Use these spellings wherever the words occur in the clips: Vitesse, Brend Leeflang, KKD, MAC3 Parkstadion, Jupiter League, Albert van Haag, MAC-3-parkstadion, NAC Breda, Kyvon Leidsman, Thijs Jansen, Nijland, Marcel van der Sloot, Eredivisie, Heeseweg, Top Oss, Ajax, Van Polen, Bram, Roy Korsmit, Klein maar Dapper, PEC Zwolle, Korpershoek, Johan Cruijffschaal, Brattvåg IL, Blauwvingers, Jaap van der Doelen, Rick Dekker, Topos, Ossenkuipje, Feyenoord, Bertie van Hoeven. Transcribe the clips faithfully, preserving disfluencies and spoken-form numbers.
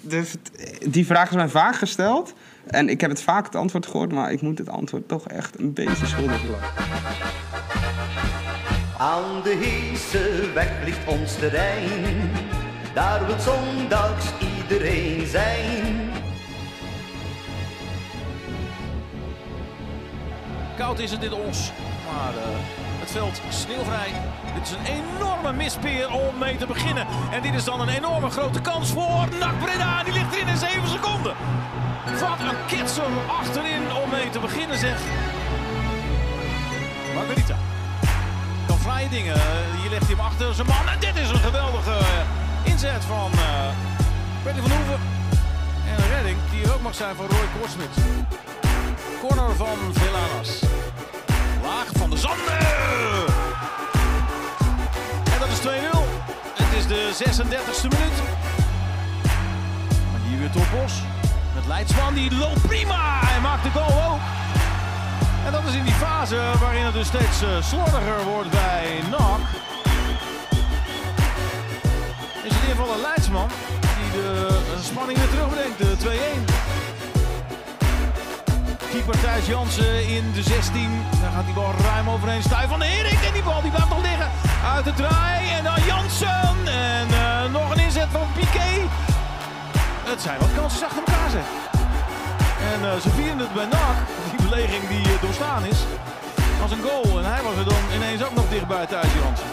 de, die vraag is mij vaak gesteld. En ik heb het vaak het antwoord gehoord, maar ik moet het antwoord toch echt een beetje schuldig blijven. Aan de Heeseweg ligt ons terrein. Daar wil zondags iedereen zijn. Koud is het in ons, maar uh, het veld sneeuwvrij. Dit is een enorme mispeer om mee te beginnen. En dit is dan een enorme grote kans voor N A C Breda. Die ligt erin in zeven seconden. Wat een ketser achterin om mee te beginnen, zeg. Margarita. Dan vrije dingen. Hier legt hij hem achter zijn man. En dit is een geweldige inzet van Bertie uh, van Hoeven. En een redding die er ook mag zijn van Roy Korsmit. Corner van Villanas. Laag van de Zanden. En dat is twee nul. Het is de zesendertigste minuut. En hier weer Topos. Met Leidsman, die loopt prima en maakt de goal ook. En dat is in die fase waarin het dus steeds uh, slordiger wordt bij N A C. Is in ieder geval een Leidsman die de uh, spanning weer terugbrengt, de twee een. Keeper Thijs Jansen in de zestien, daar gaat die bal ruim overheen. Stuy van de Herik en die bal die blijft nog liggen. Uit de draai en dan Jansen en uh, nog een inzet van Piqué. Het zijn wat kansen achter elkaar, zeg. En uh, ze vieren het bij N A C, die beweging die uh, doorstaan is, als een goal. En hij was er dan ineens ook nog dichtbij Thijs Jansen.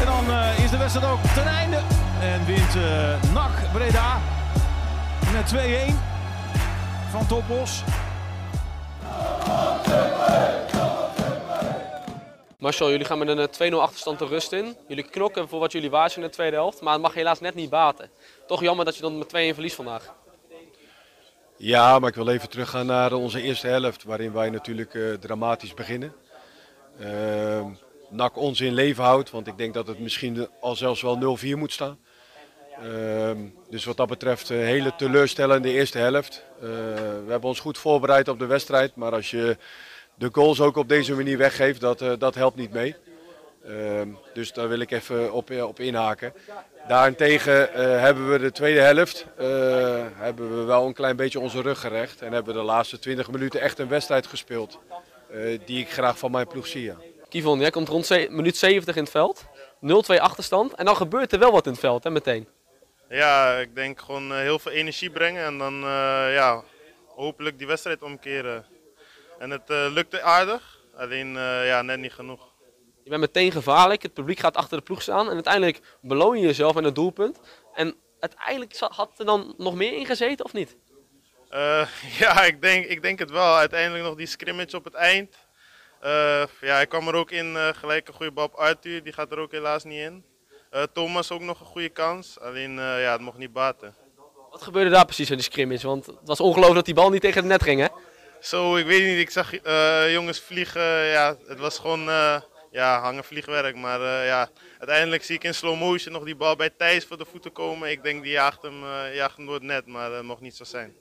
En dan uh, is de wedstrijd ook ten einde. En wint uh, N A C Breda met twee een van Top Oss. Marcel, jullie gaan met een twee nul achterstand de rust in. Jullie knokken voor wat jullie waard in de tweede helft, maar het mag helaas net niet baten. Toch jammer dat je dan met twee een verliest vandaag. Ja, maar ik wil even teruggaan naar onze eerste helft, waarin wij natuurlijk uh, dramatisch beginnen. Uh, N A C ons in leven houdt, want ik denk dat het misschien al zelfs wel nul vier moet staan. Uh, dus wat dat betreft een hele teleurstellende eerste helft. Uh, we hebben ons goed voorbereid op de wedstrijd, maar als je de goals ook op deze manier weggeeft, dat, uh, dat helpt niet mee. Uh, dus daar wil ik even op, op inhaken. Daarentegen uh, hebben we de tweede helft uh, hebben we wel een klein beetje onze rug gerecht. En hebben we de laatste twintig minuten echt een wedstrijd gespeeld uh, die ik graag van mijn ploeg zie. Ja. Kyvon, jij komt rond minuut zeventig in het veld. nul twee achterstand. En dan gebeurt er wel wat in het veld, hè, meteen. Ja, ik denk gewoon heel veel energie brengen en dan uh, ja, hopelijk die wedstrijd omkeren. En het uh, lukte aardig, alleen uh, ja, net niet genoeg. Je bent meteen gevaarlijk, het publiek gaat achter de ploeg staan en uiteindelijk beloon je jezelf aan het doelpunt. En uiteindelijk had er dan nog meer in gezeten, of niet? Uh, ja, ik denk, ik denk het wel. Uiteindelijk nog die scrimmage op het eind. Uh, ja, ik kwam er ook in, uh, gelijk een goede bal op Arthur, die gaat er ook helaas niet in. Uh, Thomas ook nog een goede kans, alleen uh, ja, het mocht niet baten. Wat gebeurde daar precies in die scrimmage? Want het was ongelooflijk dat die bal niet tegen het net ging, hè? Zo, ik weet niet. Ik zag uh, jongens vliegen. Ja, het was gewoon uh, ja, hangen vliegwerk. Maar uh, ja, uiteindelijk zie ik in slow motion nog die bal bij Thijs voor de voeten komen. Ik denk die jaagt hem, uh, jaagt hem door het net, maar dat uh, mocht niet zo zijn.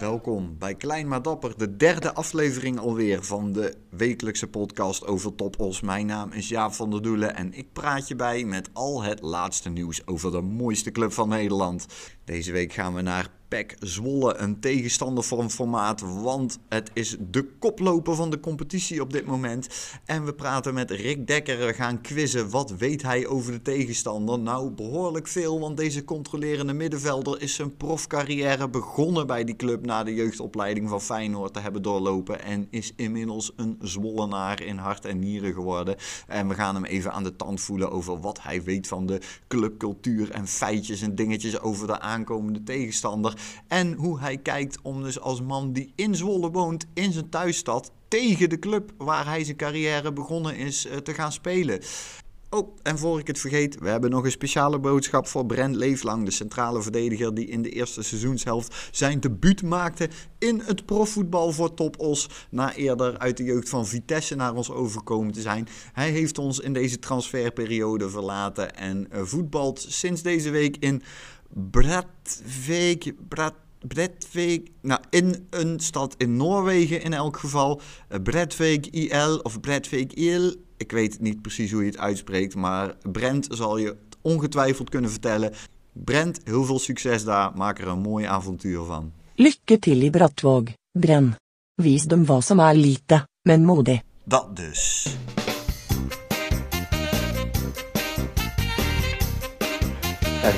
Welkom bij Klein maar Dapper, de derde aflevering alweer van de wekelijkse podcast over Top Oss. Mijn naam is Jaap van der Doelen en ik praat je bij met al het laatste nieuws over de mooiste club van Nederland. Deze week gaan we naar P E C Zwolle, een tegenstander voor een formaat, want het is de koploper van de competitie op dit moment. En we praten met Rick Dekker, we gaan quizzen. Wat weet hij over de tegenstander? Nou, behoorlijk veel, want deze controlerende middenvelder is zijn profcarrière begonnen bij die club na de jeugdopleiding van Feyenoord te hebben doorlopen en is inmiddels een Zwollenaar in hart en nieren geworden. En we gaan hem even aan de tand voelen over wat hij weet van de clubcultuur en feitjes en dingetjes over de aankomende tegenstander. En hoe hij kijkt om dus als man die in Zwolle woont, in zijn thuisstad, tegen de club waar hij zijn carrière begonnen is te gaan spelen. Oh, en voor ik het vergeet, we hebben nog een speciale boodschap voor Brend Leeflang, de centrale verdediger die in de eerste seizoenshelft zijn debuut maakte in het profvoetbal voor Top Oss, na eerder uit de jeugd van Vitesse naar ons overkomen te zijn. Hij heeft ons in deze transferperiode verlaten en voetbalt sinds deze week in Brattvåg, Brattvåg, nou, in een stad in Noorwegen in elk geval. Brattvåg I L of Brattvåg I L. Ik weet niet precies hoe je het uitspreekt, maar Brent zal je ongetwijfeld kunnen vertellen. Brend, heel veel succes daar. Maak er een mooi avontuur van. Lykke til i Brattvåg, Brend. Vis dem hva som er lite, men modig. Dat dus.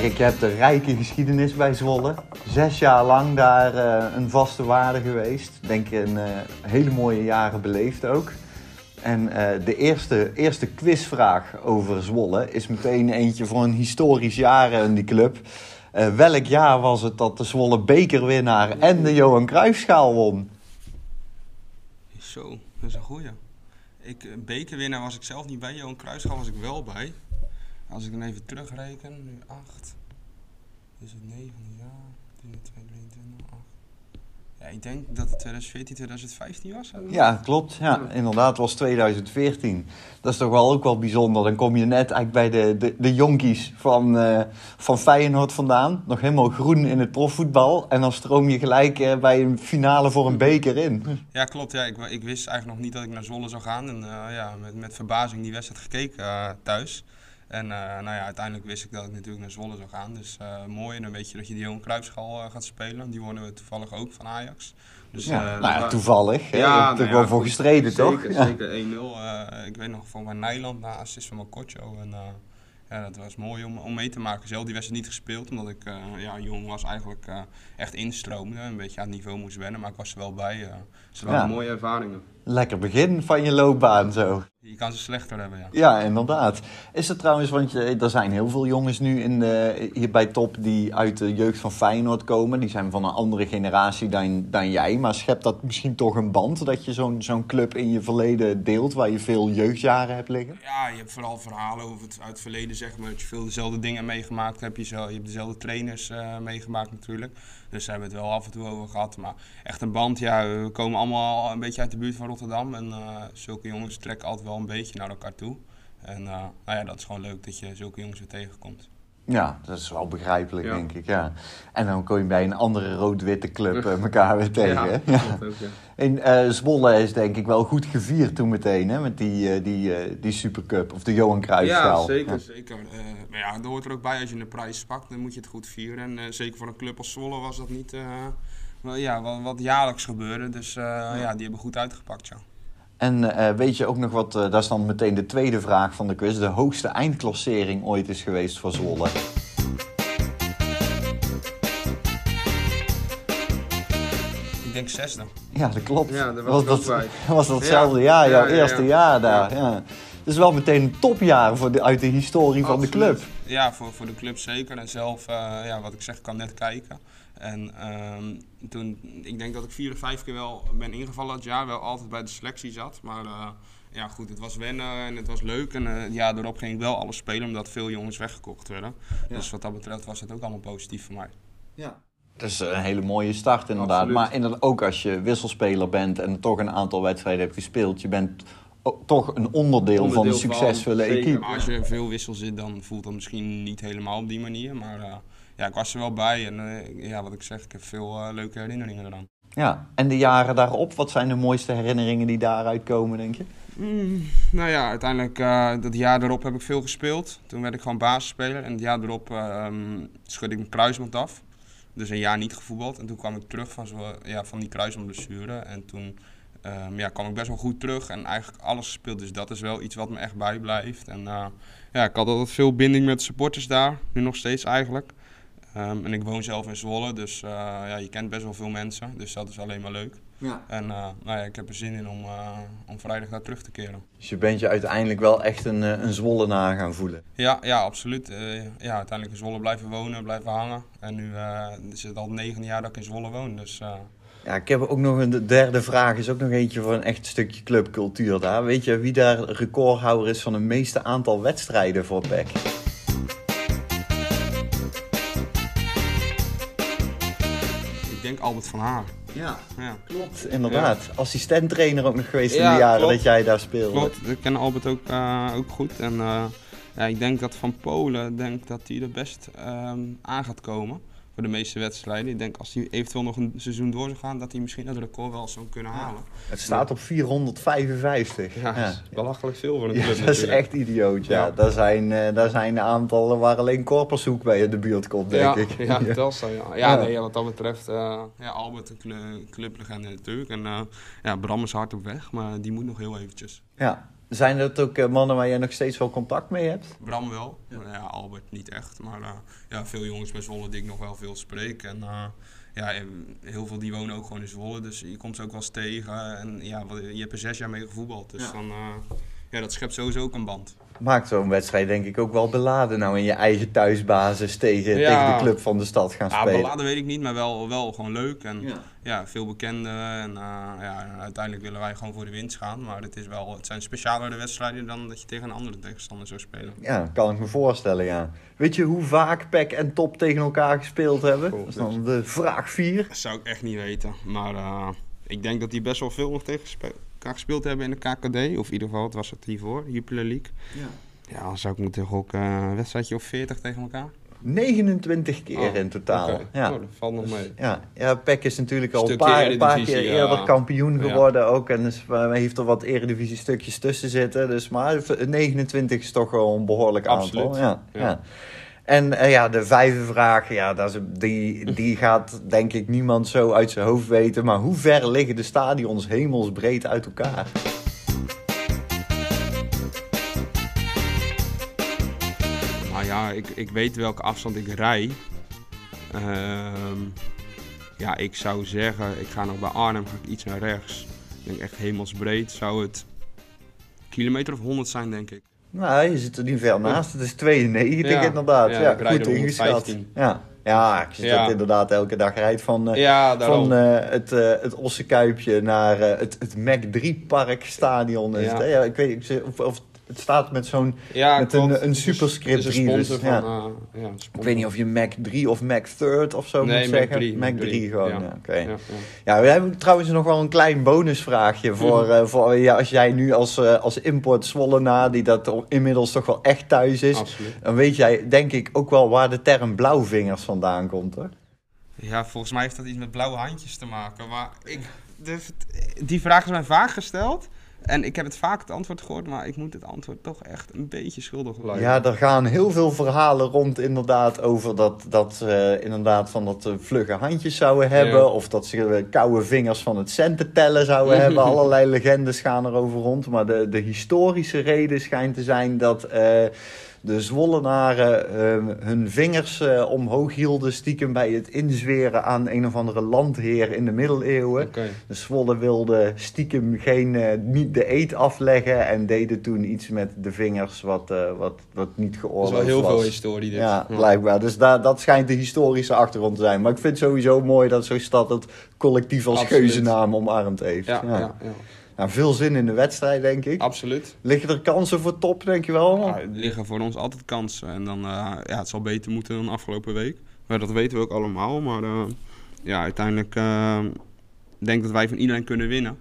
Rick, je hebt een rijke geschiedenis bij Zwolle. Zes jaar lang daar uh, een vaste waarde geweest. Denk je, een uh, hele mooie jaren beleefd ook. En uh, de eerste, eerste quizvraag over Zwolle is meteen eentje voor een historisch jaar in die club. Uh, welk jaar was het dat de Zwolle bekerwinnaar en de Johan Cruijffschaal won? Zo, dat is een goeie. Ik, bekerwinnaar was ik zelf niet bij, Johan Cruijffschaal was ik wel bij. Als ik dan even terugreken, nu acht, is het negende jaar, tweeëntwintig, drieëntwintig, acht. Ja, ik denk dat het tweeduizend veertien, tweeduizend vijftien was. Hè? Ja, klopt. Ja, inderdaad, het was tweeduizend veertien. Dat is toch wel ook wel bijzonder. Dan kom je net eigenlijk bij de, de, de jonkies van, uh, van Feyenoord vandaan. Nog helemaal groen in het profvoetbal. En dan stroom je gelijk uh, bij een finale voor een beker in. Ja, klopt. Ja. Ik, ik wist eigenlijk nog niet dat ik naar Zwolle zou gaan. En uh, ja, met, met verbazing die wedstrijd gekeken uh, thuis. En uh, nou ja, uiteindelijk wist ik dat ik natuurlijk naar Zwolle zou gaan. Dus uh, mooi. En dan weet je dat je die Johan Cruijffschaal uh, gaat spelen. Die wonnen we toevallig ook van Ajax. Dus, ja, uh, nou ja, toevallig. Ja, ja, nou er ja, wel voor gestreden, zeker, toch? Zeker, zeker. één nul. Uh, ik weet nog, van mijn Nijland, na assist van mijn Kotjo. En uh, ja, dat was mooi om, om mee te maken. Zelf die wedstrijd niet gespeeld, omdat ik uh, ja, jong was eigenlijk uh, echt instroomde. Een beetje aan het niveau moest wennen, maar ik was er wel bij. Uh, dus dat ja. waren mooie ervaringen. Lekker begin van je loopbaan zo. Je kan ze slechter hebben, ja. Ja, inderdaad. Is het trouwens, want je, er zijn heel veel jongens nu in de, hier bij Top die uit de jeugd van Feyenoord komen. Die zijn van een andere generatie dan, dan jij. Maar schept dat misschien toch een band dat je zo'n, zo'n club in je verleden deelt waar je veel jeugdjaren hebt liggen? Ja, je hebt vooral verhalen over het, uit het verleden, zeg maar. Dat je veel dezelfde dingen meegemaakt hebt. Je, zo, je hebt dezelfde trainers uh, meegemaakt natuurlijk. Dus daar hebben we het wel af en toe over gehad. Maar echt een band, ja, we komen allemaal een beetje uit de buurt van Rotterdam. En uh, zulke jongens trekken altijd wel een beetje naar elkaar toe. En uh, nou ja, dat is gewoon leuk dat je zulke jongens weer tegenkomt. Ja, dat is wel begrijpelijk, ja. denk ik. Ja. En dan kom je bij een andere rood-witte club uh, elkaar weer tegen. Ja, ja. Ook, ja. En uh, Zwolle is denk ik wel goed gevierd toen meteen, hè? Met die, uh, die, uh, die Supercup of de Johan Cruijffschaal. Ja, zeker. Ja. zeker. Uh, maar ja, er hoort er ook bij, als je een prijs pakt, dan moet je het goed vieren. En uh, zeker voor een club als Zwolle was dat niet uh, wel, ja, wat, wat jaarlijks gebeurde. Dus uh, ja. ja, die hebben goed uitgepakt, ja. En uh, weet je ook nog wat, uh, dat is dan meteen de tweede vraag van de quiz, de hoogste eindklassering ooit is geweest voor Zwolle. Ik denk zesde. Ja, dat klopt. Ja, dat was, was, dat, was dat hetzelfde ja. jaar, jouw ja, ja, eerste ja. jaar daar. Ja. Ja. Het is wel meteen een topjaar voor de, uit de historie Absoluut. van de club. Ja, voor, voor de club zeker. En zelf, uh, ja, wat ik zeg, kan net kijken. En uh, toen, ik denk dat ik vier of vijf keer wel ben ingevallen dat jaar, wel altijd bij de selectie zat. Maar uh, ja goed, het was wennen en het was leuk. En uh, ja, daarop ging ik wel alles spelen, omdat veel jongens weggekocht werden. Ja. Dus wat dat betreft was het ook allemaal positief voor mij. Ja. Dat is een hele mooie start inderdaad. Absoluut. Maar inderdaad, ook als je wisselspeler bent en toch een aantal wedstrijden hebt gespeeld, je bent toch een onderdeel, onderdeel van de succesvolle equipe. Maar als je veel wissel zit, dan voelt dat misschien niet helemaal op die manier. Maar uh, ja, ik was er wel bij en uh, ja, wat ik zeg, ik heb veel uh, leuke herinneringen eraan. Ja, en de jaren daarop, wat zijn de mooiste herinneringen die daaruit komen, denk je? Mm, nou ja, uiteindelijk, uh, dat jaar daarop heb ik veel gespeeld. Toen werd ik gewoon basisspeler en het jaar daarop uh, um, schudde ik mijn kruisband af. Dus een jaar niet gevoetbald en toen kwam ik terug van, zo, ja, van die kruisbandblessure en toen... Um, ja, kwam ik best wel goed terug en eigenlijk alles gespeeld. Dus dat is wel iets wat me echt bijblijft. En uh, ja, ik had altijd veel binding met supporters daar, nu nog steeds eigenlijk. Um, en ik woon zelf in Zwolle, dus uh, ja, je kent best wel veel mensen. Dus dat is alleen maar leuk. Ja. En uh, nou ja, ik heb er zin in om, uh, om vrijdag daar terug te keren. Dus je bent je uiteindelijk wel echt een, een Zwollenaar gaan voelen? Ja, ja absoluut. Uh, ja, uiteindelijk in Zwolle blijven wonen, blijven hangen. En nu uh, is het al negen jaar dat ik in Zwolle woon, dus... Uh, Ja, ik heb ook nog een derde vraag, is ook nog eentje voor een echt stukje clubcultuur daar. Weet je wie daar recordhouder is van het meeste aantal wedstrijden voor P E C? Ik denk Albert van Haag. Ja, ja. klopt. Inderdaad. Ja. Assistent-trainer ook nog geweest ja, in de jaren klopt. dat jij daar speelde. Klopt, ik ken Albert ook, uh, ook goed. En uh, ja, ik denk dat Van Polen, denk dat hij er best uh, aan gaat komen. voor de meeste wedstrijden. Ik denk als hij eventueel nog een seizoen door zou gaan, dat hij misschien dat record wel zou kunnen halen. Het staat op vierhonderdvijfenvijftig. Ja, dat is belachelijk veel voor een club. Ja, dat is echt idioot, ja. ja. Daar, zijn, uh, daar zijn aantallen waar alleen korpershoek bij in de buurt komt, denk ja, ik. Ja, ja, dat is zo, ja. Ja, ja. Nee, wat dat betreft, uh, ja, Albert een cl- clublegende natuurlijk. En uh, ja, Bram is hard op weg, maar die moet nog heel eventjes. Ja. Zijn dat ook mannen waar jij nog steeds wel contact mee hebt? Bram wel, ja. Ja, Albert niet echt. Maar uh, ja, veel jongens bij Zwolle die ik nog wel veel spreek. En uh, ja, heel veel die wonen ook gewoon in Zwolle, dus je komt ze ook wel eens tegen. En ja, je hebt er zes jaar mee gevoetbald, dus ja. dan, uh, ja, dat schept sowieso ook een band. Maakt zo'n wedstrijd denk ik ook wel beladen, nou in je eigen thuisbasis tegen, ja, tegen de club van de stad gaan spelen. Ja, beladen weet ik niet, maar wel, wel gewoon leuk en ja, ja veel bekenden. En, uh, ja, en uiteindelijk willen wij gewoon voor de winst gaan, maar het, is wel, het zijn specialere wedstrijden dan dat je tegen een andere tegenstander zou spelen. Ja, kan ik me voorstellen, ja. Weet je hoe vaak P E C en Top tegen elkaar gespeeld hebben? Cool, dat is dan de vraag vier. Dat zou ik echt niet weten, maar uh, ik denk dat die best wel veel nog tegen spelen. Gespeeld hebben in de K K D, of in ieder geval, het was het hiervoor, Jupiter League. Ja, ja dan zou ik moeten gokken, een wedstrijdje of veertig tegen elkaar. negenentwintig keer oh, in totaal. Okay. Ja. Oh, dat valt nog mee. Dus, ja, ja P E C is natuurlijk al een paar, paar keer eerder ja. kampioen geworden ja. ook. En dus, uh, heeft er wat eredivisie stukjes tussen zitten. Dus, maar negenentwintig is toch wel een behoorlijk Absoluut. aantal. Ja, ja. Ja. En uh, ja, de vijfde vraag, ja, dat is, die, die gaat denk ik niemand zo uit zijn hoofd weten. Maar hoe ver liggen de stadions hemelsbreed uit elkaar? Nou ja, ik, ik weet welke afstand ik rij. Uh, ja, ik zou zeggen, ik ga nog bij Arnhem ga ik iets naar rechts. Ik denk echt hemelsbreed zou het kilometer of honderd zijn, denk ik. Nou, je zit er niet ver naast. Het is tweeënnegentig ja, inderdaad. Ja, ja ik goed ingeschat. Ja, ja, ik zit ja. inderdaad elke dag rijdt van, uh, ja, van uh, het, uh, het Ossenkuipje naar uh, het, het M A C drie parkstadion. Ja. Ja, ik weet niet of, of het staat met zo'n ja, met een, een superscript drie. Dus, ja. ja, ik weet niet of je M A C drie of M A C drie of zo nee, moet zeggen. Nee, M A C drie gewoon. Ja. Ja, okay. ja, ja. ja, we hebben trouwens nog wel een klein bonusvraagje. Voor, mm. uh, voor, ja, als jij nu als, uh, als import Zwollenaar, die dat inmiddels toch wel echt thuis is. Absoluut. Dan weet jij denk ik ook wel waar de term Blauwvingers vandaan komt. Hè? Ja, volgens mij heeft dat iets met blauwe handjes te maken. Maar ik, de, die vraag is mij vaak gesteld. En ik heb het vaak het antwoord gehoord, maar ik moet het antwoord toch echt een beetje schuldig blijven. Ja, er gaan heel veel verhalen rond inderdaad over dat, dat ze uh, inderdaad van dat uh, vlugge handjes zouden hebben. Ja. Of dat ze uh, koude vingers van het cententellen zouden hebben. Allerlei legendes gaan erover rond. Maar de, de historische reden schijnt te zijn dat uh, de Zwollenaren uh, hun vingers uh, omhoog hielden stiekem bij het inzweren aan een of andere landheer in de middeleeuwen. Okay. De Zwolle wilden stiekem geen, uh, niet de eed afleggen en deden toen iets met de vingers wat, uh, wat, wat niet geoorloofd was. Dat is wel heel was. veel historie dit. Ja, ja. blijkbaar. Dus da- dat schijnt de historische achtergrond te zijn. Maar ik vind het sowieso mooi dat zo'n stad het collectief als Absoluut. geuzennaam omarmd heeft. Ja, ja. ja, ja. Nou, veel zin in de wedstrijd, denk ik. Absoluut. Liggen er kansen voor Top, denk je wel? Ja, er liggen voor ons altijd kansen. En dan, uh, ja, het zal beter moeten dan afgelopen week. Maar dat weten we ook allemaal. Maar uh, ja, uiteindelijk uh, denk ik dat wij van iedereen kunnen winnen.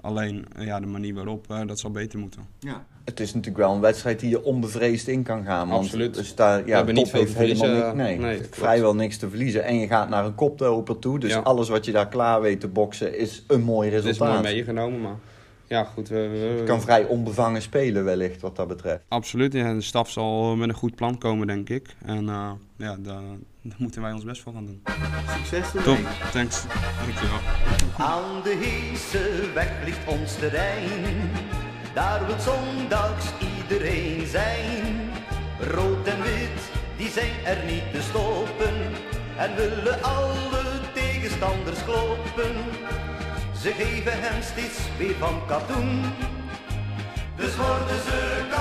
Alleen uh, ja, de manier waarop, uh, dat zal beter moeten. Ja. Het is natuurlijk wel een wedstrijd die je onbevreesd in kan gaan. Want Absoluut. Dus daar, ja, we Top heeft helemaal niks, nee, nee, vrijwel niks te verliezen. En je gaat naar een koploper toe. Dus ja. alles wat je daar klaar weet te boksen is een mooi resultaat. Het is mooi meegenomen, maar... Ja, goed. We, we, het kan vrij onbevangen spelen wellicht wat dat betreft. Absoluut. Ja, de staf zal met een goed plan komen, denk ik. En uh, ja, daar, daar moeten wij ons best voor gaan doen. Succes ermee. Top, thanks. Dankjewel. Aan de Heeseweg ligt ons terrein. Daar wil zondags iedereen zijn. Rood en wit, die zijn er niet te stoppen. En willen alle tegenstanders kloppen. Ze geven hem steeds weer van katoen. Dus worden ze